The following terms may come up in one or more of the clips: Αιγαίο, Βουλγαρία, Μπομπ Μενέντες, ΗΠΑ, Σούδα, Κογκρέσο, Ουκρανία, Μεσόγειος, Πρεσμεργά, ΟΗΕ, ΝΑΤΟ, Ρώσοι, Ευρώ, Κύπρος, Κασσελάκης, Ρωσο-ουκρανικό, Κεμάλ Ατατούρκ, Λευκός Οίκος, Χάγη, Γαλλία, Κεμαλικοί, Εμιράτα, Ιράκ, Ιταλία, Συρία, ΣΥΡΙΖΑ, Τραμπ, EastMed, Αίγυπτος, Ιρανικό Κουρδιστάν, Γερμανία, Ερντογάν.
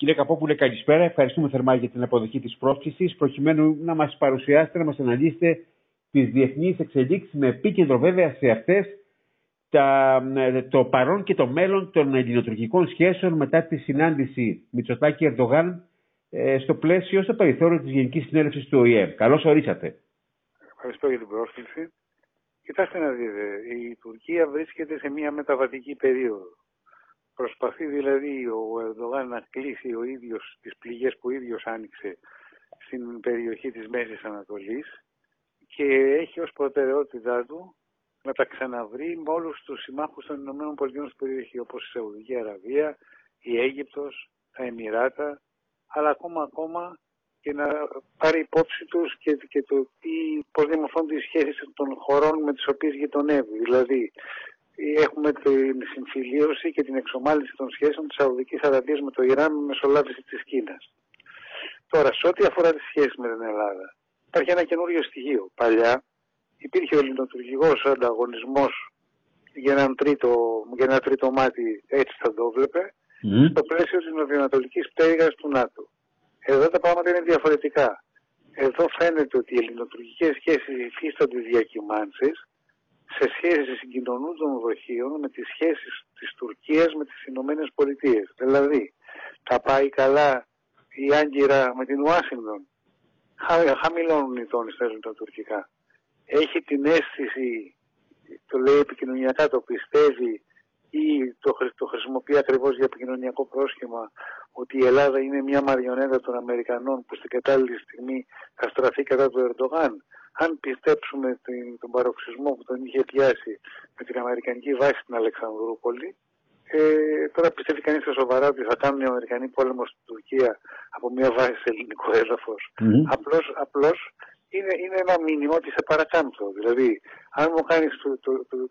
Κύριε Καπόπουλε, καλησπέρα. Ευχαριστούμε θερμά για την αποδοχή της πρόσκλησης, προκειμένου να μας παρουσιάσετε, να μας αναλύσετε τις διεθνείς εξελίξεις, με επίκεντρο βέβαια σε αυτές το παρόν και το μέλλον των ελληνοτουρκικών σχέσεων μετά τη συνάντηση Μητσοτάκη-Ερντογάν στο περιθώριο της Γενικής Συνέλευσης του ΟΗΕ. Καλώς ορίσατε. Ευχαριστώ για την πρόσκληση. Κοιτάξτε να δείτε, η Τουρκία βρίσκεται σε μια μεταβατική περίοδο. Προσπαθεί δηλαδή ο Ερντογάν να κλείσει ο ίδιος τις πληγές που ο ίδιος άνοιξε στην περιοχή της Μέσης Ανατολής και έχει ως προτεραιότητά του να τα ξαναβρει με όλους τους συμμάχους των ΗΠΑ στην περιοχή, όπως η Σαουδική Αραβία, η Αίγυπτος, τα Εμιράτα, αλλά ακόμα και να πάρει υπόψη τους και το πώς δημορφώνται οι σχέσεις των χωρών με τις οποίες γειτονεύει. Δηλαδή, έχουμε την συμφιλίωση και την εξομάλυνση των σχέσεων της Σαουδικής Αραβίας με το Ιράν με μεσολάβηση της Κίνας. Τώρα, σε ό,τι αφορά τις σχέσεις με την Ελλάδα, υπάρχει ένα καινούριο στοιχείο. Παλιά υπήρχε ο ελληνοτουρκικός ανταγωνισμός για ένα τρίτο μάτι, έτσι θα το βλέπε, στο πλαίσιο της νοτιοανατολικής πτέρυγας του ΝΑΤΟ. Εδώ τα πράγματα είναι διαφορετικά. Εδώ φαίνεται ότι οι ελληνοτουρκικές σχέσεις υφίστανται διακυμάνσεις σε σχέση συγκοινωνούν των δοχείων με τις σχέσεις της Τουρκίας με τις Ηνωμένες Πολιτείες. Δηλαδή, τα πάει καλά η Άγκυρα με την Ουάσινγκτον. Χαμηλώνουν οι τόνοι στα ελληνοτουρκικά. Έχει την αίσθηση, το λέει επικοινωνιακά, το πιστεύει ή το χρησιμοποιεί ακριβώς για επικοινωνιακό πρόσχημα ότι η Ελλάδα είναι μια μαριονέτα των Αμερικανών που στην κατάλληλη στιγμή θα στραφεί κατά του Ερντογάν. Αν πιστέψουμε τον παροξισμό που τον είχε πιάσει με την Αμερικανική βάση στην Αλεξανδρούπολη, τώρα πιστεύει κανείς τα σοβαρά ότι θα κάνουν οι Αμερικανοί πόλεμο στην Τουρκία από μια βάση σε ελληνικό έδαφος. Απλώς είναι ένα μήνυμα ότι σε παρακάμπτω. Δηλαδή, αν μου κάνεις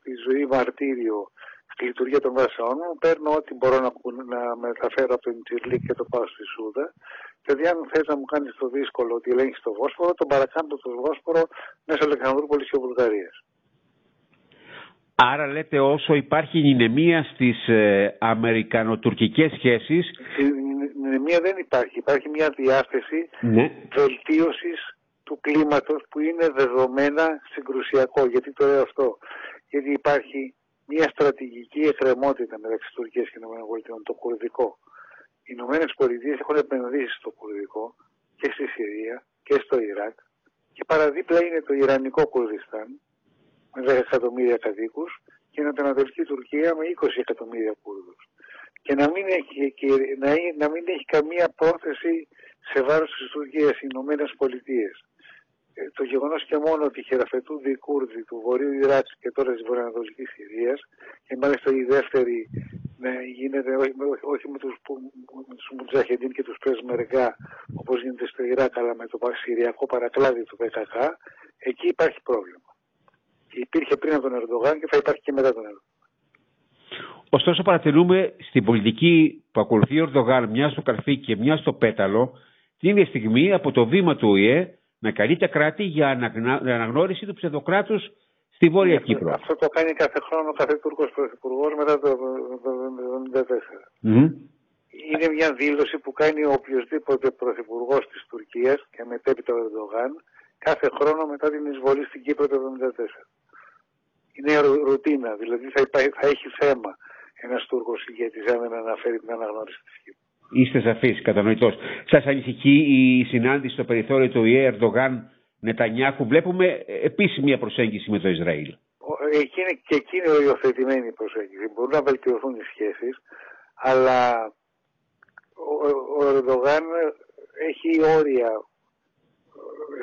τη ζωή μαρτύριο στη λειτουργία των βασών μου, παίρνω ό,τι μπορώ να μεταφέρω από την Τσιρλίκ και το πάω στη Σούδα. Δηλαδή, αν θες να μου κάνεις το δύσκολο ότι ελέγχεις το Βόσπορο, τον παρακάμπτω το Βόσπορο μέσω Αλεξανδρούπολης και Βουλγαρίας. Άρα λέτε όσο υπάρχει νηνεμία στις αμερικανοτουρκικές σχέσεις. Νηνεμία δεν υπάρχει. Υπάρχει μια διάθεση βελτίωσης του κλίματος που είναι δεδομένα συγκρουσιακό. Γιατί το λέω αυτό? Γιατί υπάρχει μια στρατηγική εκκρεμότητα μεταξύ Τουρκίας και ΗΠΑ, το Κουρδικό. Οι Ηνωμένες Πολιτείες έχουν επενδύσει στο Κουρδικό και στη Συρία και στο Ιράκ και παραδίπλα είναι το Ιρανικό Κουρδιστάν με 10 εκατομμύρια κατοίκους και η Ανατολική Τουρκία με 20 εκατομμύρια Κούρδους. Και να μην έχει καμία πρόθεση σε βάρος της Τουρκίας οι Ηνωμένες Πολιτείες. Το γεγονός και μόνο ότι χειραφετούνται οι Κούρδοι του Βορείου Ιράκ και τώρα της Βορειοανατολικής Συρίας και μάλιστα η δεύτερη γίνεται όχι με τους Μουτζαχεντίν και τους Πρεσμεργά όπως γίνεται στο Ιράκ αλλά με το συριακό παρακλάδι του ΠΚΚ, εκεί υπάρχει πρόβλημα. Υπήρχε πριν από τον Ερντογάν και θα υπάρχει και μετά τον Ερντογάν. Ωστόσο παρατηρούμε στην πολιτική που ακολουθεί ο Ερντογάν μια στο καρφί και μια στο πέταλο την ίδια στιγμή από το βήμα του ΟΗΕ να καλεί τα κράτη για αναγνώριση του ψευδοκράτους στη Βόρεια Κύπρο. Αυτό το κάνει κάθε χρόνο κάθε Τούρκος Πρωθυπουργός μετά το 1974. Είναι μια δήλωση που κάνει οποιοδήποτε Πρωθυπουργός της Τουρκίας και μετέπειτα ο Ερντογάν κάθε χρόνο μετά την εισβολή στην Κύπρο το 1974. Είναι ρουτίνα, δηλαδή θα έχει θέμα ένας Τούρκος ηγέτης αν αναφέρει την αναγνώριση της Κύπρου. Είστε σαφείς, κατανοητός. Σας ανησυχεί η συνάντηση στο περιθώριο του ΟΗΕ Ερντογάν-Νετανιάχου? Βλέπουμε επίσημη προσέγγιση με το Ισραήλ. Και εκεί είναι οριοθετημένη η προσέγγιση. Μπορούν να βελτιωθούν οι σχέσεις, αλλά ο Ερντογάν έχει όρια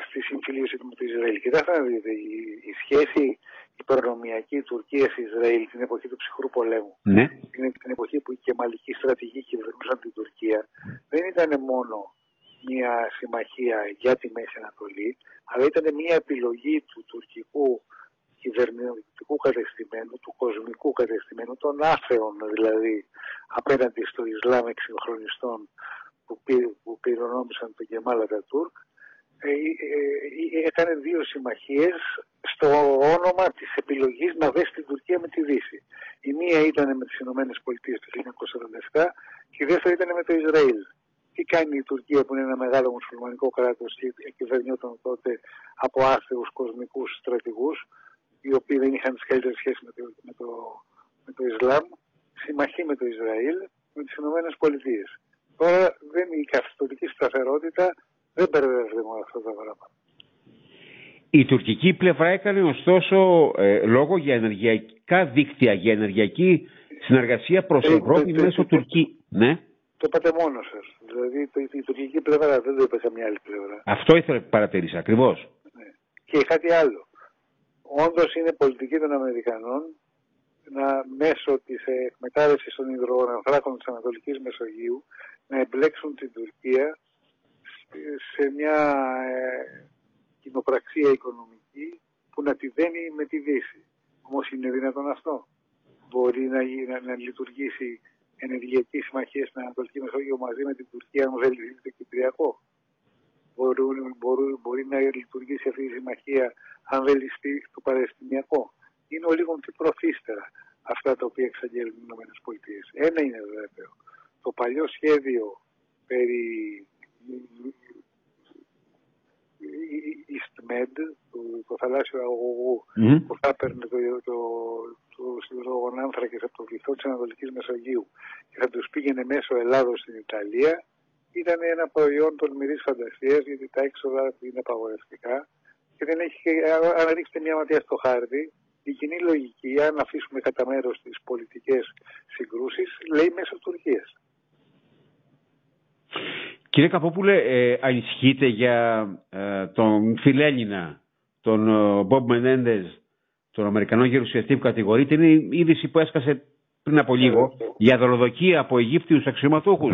στη συμφιλίωση με το Ισραήλ. Κοιτάξτε να δείτε, η σχέση η προνομιακή Τουρκίας-Ισραήλ την εποχή του ψυχρού πολέμου, την εποχή που οι κεμαλικοί στρατηγοί κυβερνούσαν την Τουρκία, δεν ήταν μόνο μια συμμαχία για τη Μέση Ανατολή, αλλά ήταν μια επιλογή του τουρκικού κυβερνητικού κατεστημένου, του κοσμικού κατεστημένου, των άφεων δηλαδή απέναντι στο Ισλάμ εξυγχρονιστών που πυρονόμησαν τον Κεμάλ Ατατούρκ. Έκανε δύο συμμαχίες στο όνομα της επιλογής να δέσει την Τουρκία με τη Δύση. Η μία ήταν με τις Ηνωμένες Πολιτείες το 1947 και η δεύτερη ήταν με το Ισραήλ. τι κάνει η Τουρκία που είναι ένα μεγάλο μουσουλμανικό κράτος και κυβερνιόταν τότε από άθεους κοσμικούς στρατηγούς, οι οποίοι δεν είχαν τις καλύτερες σχέσεις με το Ισλάμ, συμμαχεί με το Ισραήλ, με τις Ηνωμένες Πολιτείες. Τώρα η καθεστωτική σταθερότητα δεν περνάει μόνο αυτά τα πράγματα. Η τουρκική πλευρά έκανε ωστόσο λόγο για ενεργειακά δίκτυα, για ενεργειακή συνεργασία προς Ευρώπη μέσω Τουρκία. Ναι. Το είπατε μόνο σας. Δηλαδή η τουρκική πλευρά, δεν το είπε καμιά άλλη πλευρά. Αυτό ήθελα να παρατηρήσω ακριβώς. Ναι. Και κάτι άλλο. Όντως είναι πολιτική των Αμερικανών να μέσω της εκμετάλλευσης των υδρογονανθράκων της Ανατολικής Μεσογείου να εμπλέξουν την Τουρκία σε μια κοινοπραξία οικονομική που να τη δένει με τη Δύση. Όμως είναι δυνατόν αυτό? Μπορεί να λειτουργήσει ενεργειακή συμμαχία στην Ανατολική Μεσόγειο μαζί με την Τουρκία, αν δεν λειτουργεί το Κυπριακό? Μπορεί να λειτουργήσει αυτή η συμμαχία, αν δεν λειτουργεί το Παλαιστινιακό? Είναι ο λίγο πιο προθύστερα αυτά τα οποία εξαγγέλνουν οι ΗΠΑ. Ένα είναι βέβαιο. Το παλιό σχέδιο περί EastMed, του θαλάσσιου αγωγού που θα έπαιρνε τους υδρογονάνθρακες από το βυθό της Ανατολικής Μεσογείου και θα τους πήγαινε μέσω Ελλάδος στην Ιταλία, ήταν ένα προϊόν τολμηρής φαντασίας, γιατί τα έξοδα είναι απαγορευτικά και δεν έχει. Αν ρίξετε μια ματιά στο χάρτη, η κοινή λογική, αν αφήσουμε κατά μέρος τις πολιτικές συγκρούσεις, λέει μέσω Τουρκίας. Κύριε Καπόπουλε, ανησυχείτε για τον Φιλέλληνα, τον Μπομπ Μενέντες, τον Αμερικανό γερουσιαστή που κατηγορείται? Είναι η είδηση που έσκασε πριν από λίγο για δωροδοκία από Αιγύπτιους αξιωματούχους.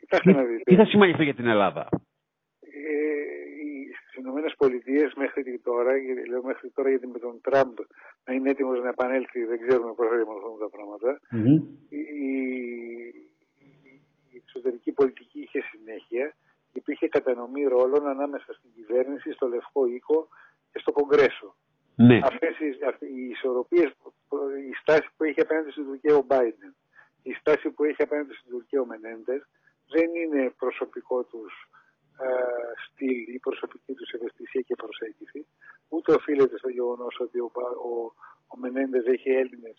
Κοιτάξτε να δείτε. Τι θα σημαίνει αυτό για την Ελλάδα? Οι Ηνωμένες Πολιτείες μέχρι τώρα, γιατί με τον Τραμπ να είναι έτοιμος να επανέλθει, δεν ξέρουμε πώς θα δημορφωθούν τα πράγματα. Η εξωτερική πολιτική είχε συνέχεια, υπήρχε κατανομή ρόλων ανάμεσα στην κυβέρνηση, στο Λευκό Οίκο και στο Κογκρέσο. Ναι. Αυτές οι ισορροπίες, η στάση που έχει απέναντι στην Τουρκία ο Μπάιντεν, η στάση που έχει απέναντι στην Τουρκία ο Μενέντες, δεν είναι προσωπικό τους στυλ ή προσωπική τους ευαισθησία και προσέγγιση, ούτε οφείλεται στο γεγονός ότι ο Μενέντες έχει Έλληνες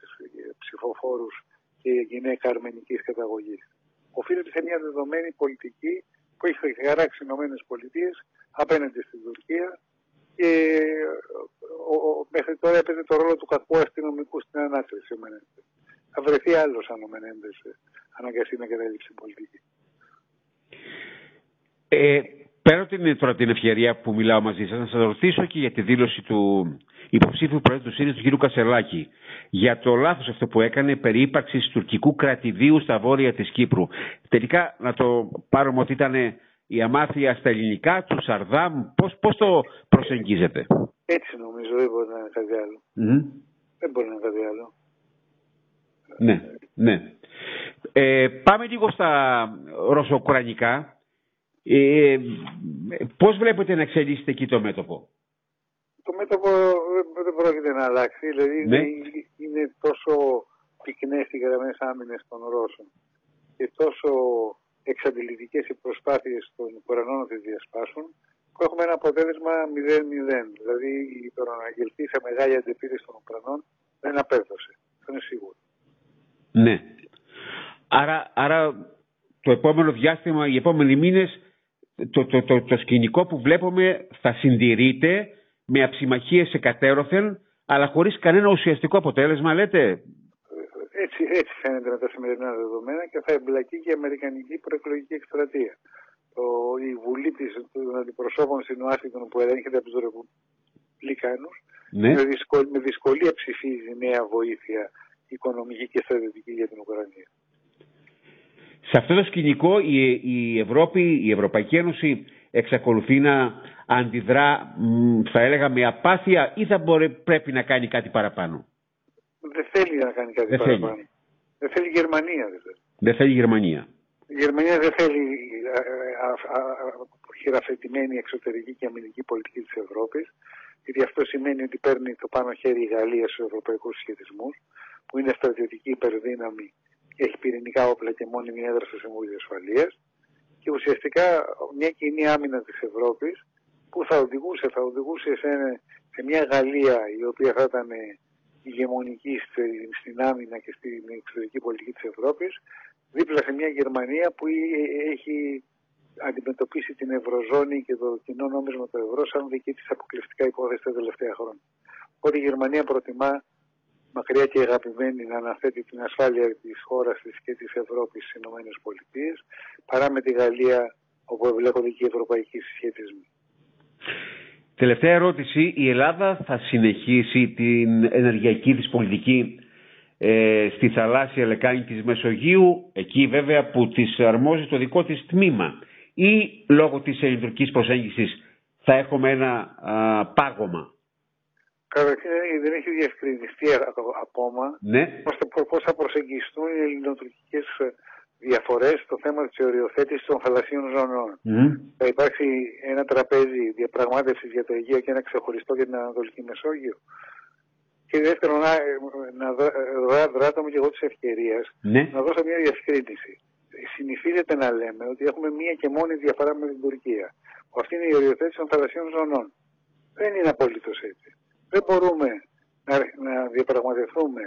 ψηφοφόρους και γυναίκα αρμενικής καταγωγής. Οφείλεται σε μια δεδομένη πολιτική που έχει χαράξει οι Ηνωμένες Πολιτείες απέναντι στην Τουρκία και μέχρι τώρα έπαιζε το ρόλο του κακού αστυνομικού στην ανάκριση. Θα βρεθεί άλλος αν ο Μενέντες αναγκαστεί να καταλήξει την πολιτική. Πέρα τώρα την ευκαιρία που μιλάω μαζί σας, να σας ρωτήσω και για τη δήλωση του υποψήφιου πρόεδρου του ΣΥΡΙΖΑ, του κ. Κασσελάκη, για το λάθος αυτό που έκανε περί ύπαρξης τουρκικού κρατηδίου στα βόρεια της Κύπρου. Τελικά, να το πάρουμε ότι ήταν η αμάθεια στα ελληνικά του Σαρδάμ. Πώς το προσεγγίζετε? Έτσι νομίζω, δεν μπορεί να είναι κάτι άλλο. Δεν μπορεί να είναι κάτι άλλο. Ναι, ναι. Πάμε λίγο στα ρωσο-ουκρανικά. Πώς βλέπετε να εξελίσσεται εκεί το μέτωπο? Το μέτωπο δεν πρόκειται να αλλάξει. Δηλαδή ναι. είναι τόσο πυκνές οι γραμμές άμυνες των Ρώσων και τόσο εξαντλητικές οι προσπάθειες των Ουκρανών να τις διασπάσουν, που έχουμε ένα αποτέλεσμα 0-0. Δηλαδή το να αναγγελθεί σε μεγάλη αντεπίθεση των Ουκρανών δεν απέδωσε. Αυτό είναι σίγουρο. Ναι. Άρα το επόμενο διάστημα, οι επόμενοι μήνες, το σκηνικό που βλέπουμε θα συντηρείται με αψημαχίες εκατέρωθεν, αλλά χωρίς κανένα ουσιαστικό αποτέλεσμα, λέτε? Έτσι φαίνεται με τα σημερινά δεδομένα, και θα εμπλακεί και η αμερικανική προεκλογική εκστρατεία. Η Βουλή των Αντιπροσώπων στην Ουάσινγκτον, που ελέγχεται από τους Ρεπουμπλικάνους, ναι, με δυσκολία ψηφίζει νέα βοήθεια οικονομική και στρατιωτική για την Ουκρανία. Σε αυτό το σκηνικό η Ευρωπαϊκή Ένωση εξακολουθεί να αντιδρά, θα έλεγα, με απάθεια, ή θα πρέπει να κάνει κάτι παραπάνω? Δεν θέλει να κάνει κάτι παραπάνω. Δεν θέλει η Γερμανία. Δεν θέλει η Γερμανία. Η Γερμανία δεν θέλει χειραφετημένη εξωτερική και αμυντική πολιτική της Ευρώπης, γιατί αυτό σημαίνει ότι παίρνει το πάνω χέρι η Γαλλία στους ευρωπαϊκούς σχετισμούς, που είναι στρατιωτική υπερδύναμη, έχει πυρηνικά όπλα και μόνιμη έδρα στο Συμβούλιο Ασφαλείας. και ουσιαστικά μια κοινή άμυνα της Ευρώπης που θα οδηγούσε σε μια Γαλλία η οποία θα ήταν ηγεμονική στην άμυνα και στην εξωτερική πολιτική της Ευρώπης, δίπλα σε μια Γερμανία που έχει αντιμετωπίσει την Ευρωζώνη και το κοινό νόμισμα του ευρώ σαν δική της αποκλειστικά υπόθεση τα τελευταία χρόνια. Οπότε η Γερμανία προτιμά μακριά και αγαπημένη να αναθέτει την ασφάλεια της χώρας της και της Ευρώπης στις Ηνωμένες Πολιτείες, παρά με τη Γαλλία όπου εμπλέκονται και οι ευρωπαϊκοί συσχετισμοί. Τελευταία ερώτηση. Η Ελλάδα θα συνεχίσει την ενεργειακή της πολιτική στη θαλάσσια λεκάνη της Μεσογείου, εκεί βέβαια που της αρμόζει το δικό της τμήμα, ή λόγω της ελληνικής προσέγγισης θα έχουμε ένα πάγωμα? Καταρχήν δεν έχει διευκρινιστεί ακόμα πώς θα προσεγγιστούν οι ελληνοτουρκικές διαφορές στο θέμα της οριοθέτησης των θαλασσίων ζωνών. Θα υπάρξει ένα τραπέζι διαπραγμάτευσης για το Αιγαίο και ένα ξεχωριστό για την Ανατολική Μεσόγειο. Και δεύτερον, να δράτω και εγώ της ευκαιρίας να δώσω μια διευκρίνηση. Συνηθίζεται να λέμε ότι έχουμε μία και μόνη διαφορά με την Τουρκία, που αυτή είναι η οριοθέτηση των θαλασσίων ζωνών. Δεν είναι απολύτως έτσι. Δεν μπορούμε να διαπραγματευτούμε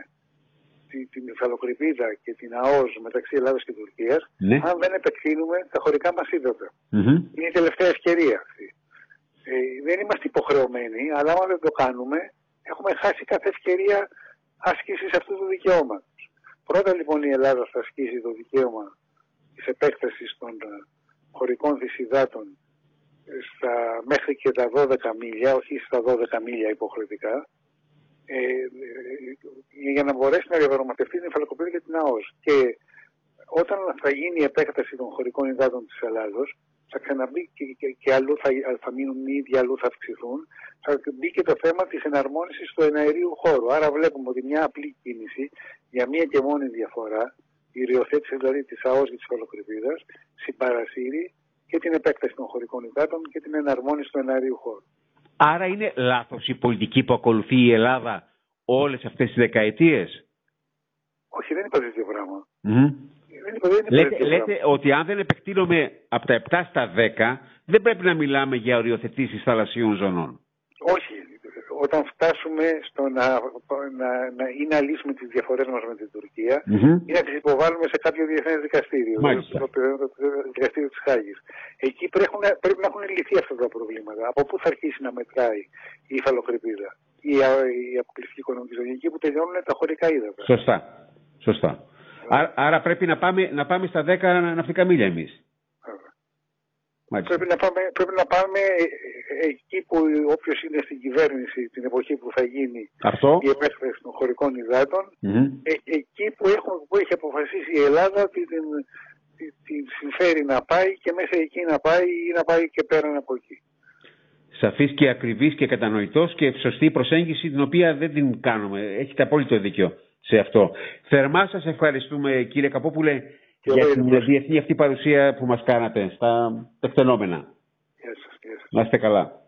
την υφαλοκρηπίδα και την ΑΟΖ μεταξύ Ελλάδας και Τουρκίας, αν δεν επεκτείνουμε τα χωρικά μας ύδατα. Είναι η τελευταία ευκαιρία αυτή. Δεν είμαστε υποχρεωμένοι, αλλά αν δεν το κάνουμε, έχουμε χάσει κάθε ευκαιρία άσκησης αυτού του δικαιώματος. Πρώτα λοιπόν η Ελλάδα θα ασκήσει το δικαίωμα της επέκτασης των χωρικών της υδάτων μέχρι και τα 12 μίλια, όχι στα 12 μίλια υποχρεωτικά, για να μπορέσει να διαπραγματευτεί την υφαλοκρηπίδα και την ΑΟΣ. Και όταν θα γίνει η επέκταση των χωρικών υδάτων της Ελλάδος, θα ξαναμπεί και αλλού θα μείνουν οι ίδιοι, αλλού θα αυξηθούν, θα μπει και το θέμα της εναρμόνισης του εναερίου χώρου. Άρα βλέπουμε ότι μια απλή κίνηση για μία και μόνη διαφορά, η οριοθέτηση δηλαδή της ΑΟΣ και της υφαλοκρηπίδας, συμπαρασύρει και την επέκταση των χωρικών υδάτων και την εναρμόνιση του εναερίου χώρου. Άρα είναι λάθος η πολιτική που ακολουθεί η Ελλάδα όλες αυτές τις δεκαετίες? Όχι, δεν υπάρχει τέτοιο πράγμα. Λέτε ότι αν δεν επεκτείνουμε από τα 7 στα 10, δεν πρέπει να μιλάμε για οριοθετήσεις θαλασσίων ζωνών. Όχι. Όταν φτάσουμε στο να λύσουμε τις διαφορές μας με την Τουρκία ή να τις υποβάλουμε σε κάποιο διεθνές δικαστήριο, το δικαστήριο της Χάγης. Εκεί πρέπει να έχουν λυθεί αυτά τα προβλήματα. Από πού θα αρχίσει να μετράει η υφαλοκρηπίδα ή η αποκλειστική οικονομική ζωνή, εκεί που τελειώνουν τα χωρικά ύδατα. Σωστά. Άρα πρέπει να πάμε στα 10 ναυτικά μίλια εμείς. Πρέπει να πάμε εκεί που όποιος είναι στην κυβέρνηση την εποχή που θα γίνει η επέκταση των χωρικών υδάτων, εκεί που έχει αποφασίσει η Ελλάδα ότι την συμφέρει να πάει και μέσα εκεί να πάει ή να πάει και πέραν από εκεί. Σαφής και ακριβής και κατανοητός και σωστή προσέγγιση, την οποία δεν την κάνουμε. Έχετε απόλυτο δίκιο σε αυτό. Θερμά σας ευχαριστούμε, κύριε Καπόπουλε, για την διεθνή αυτή παρουσία που μας κάνατε στα τεκτενόμενα. Να είστε καλά.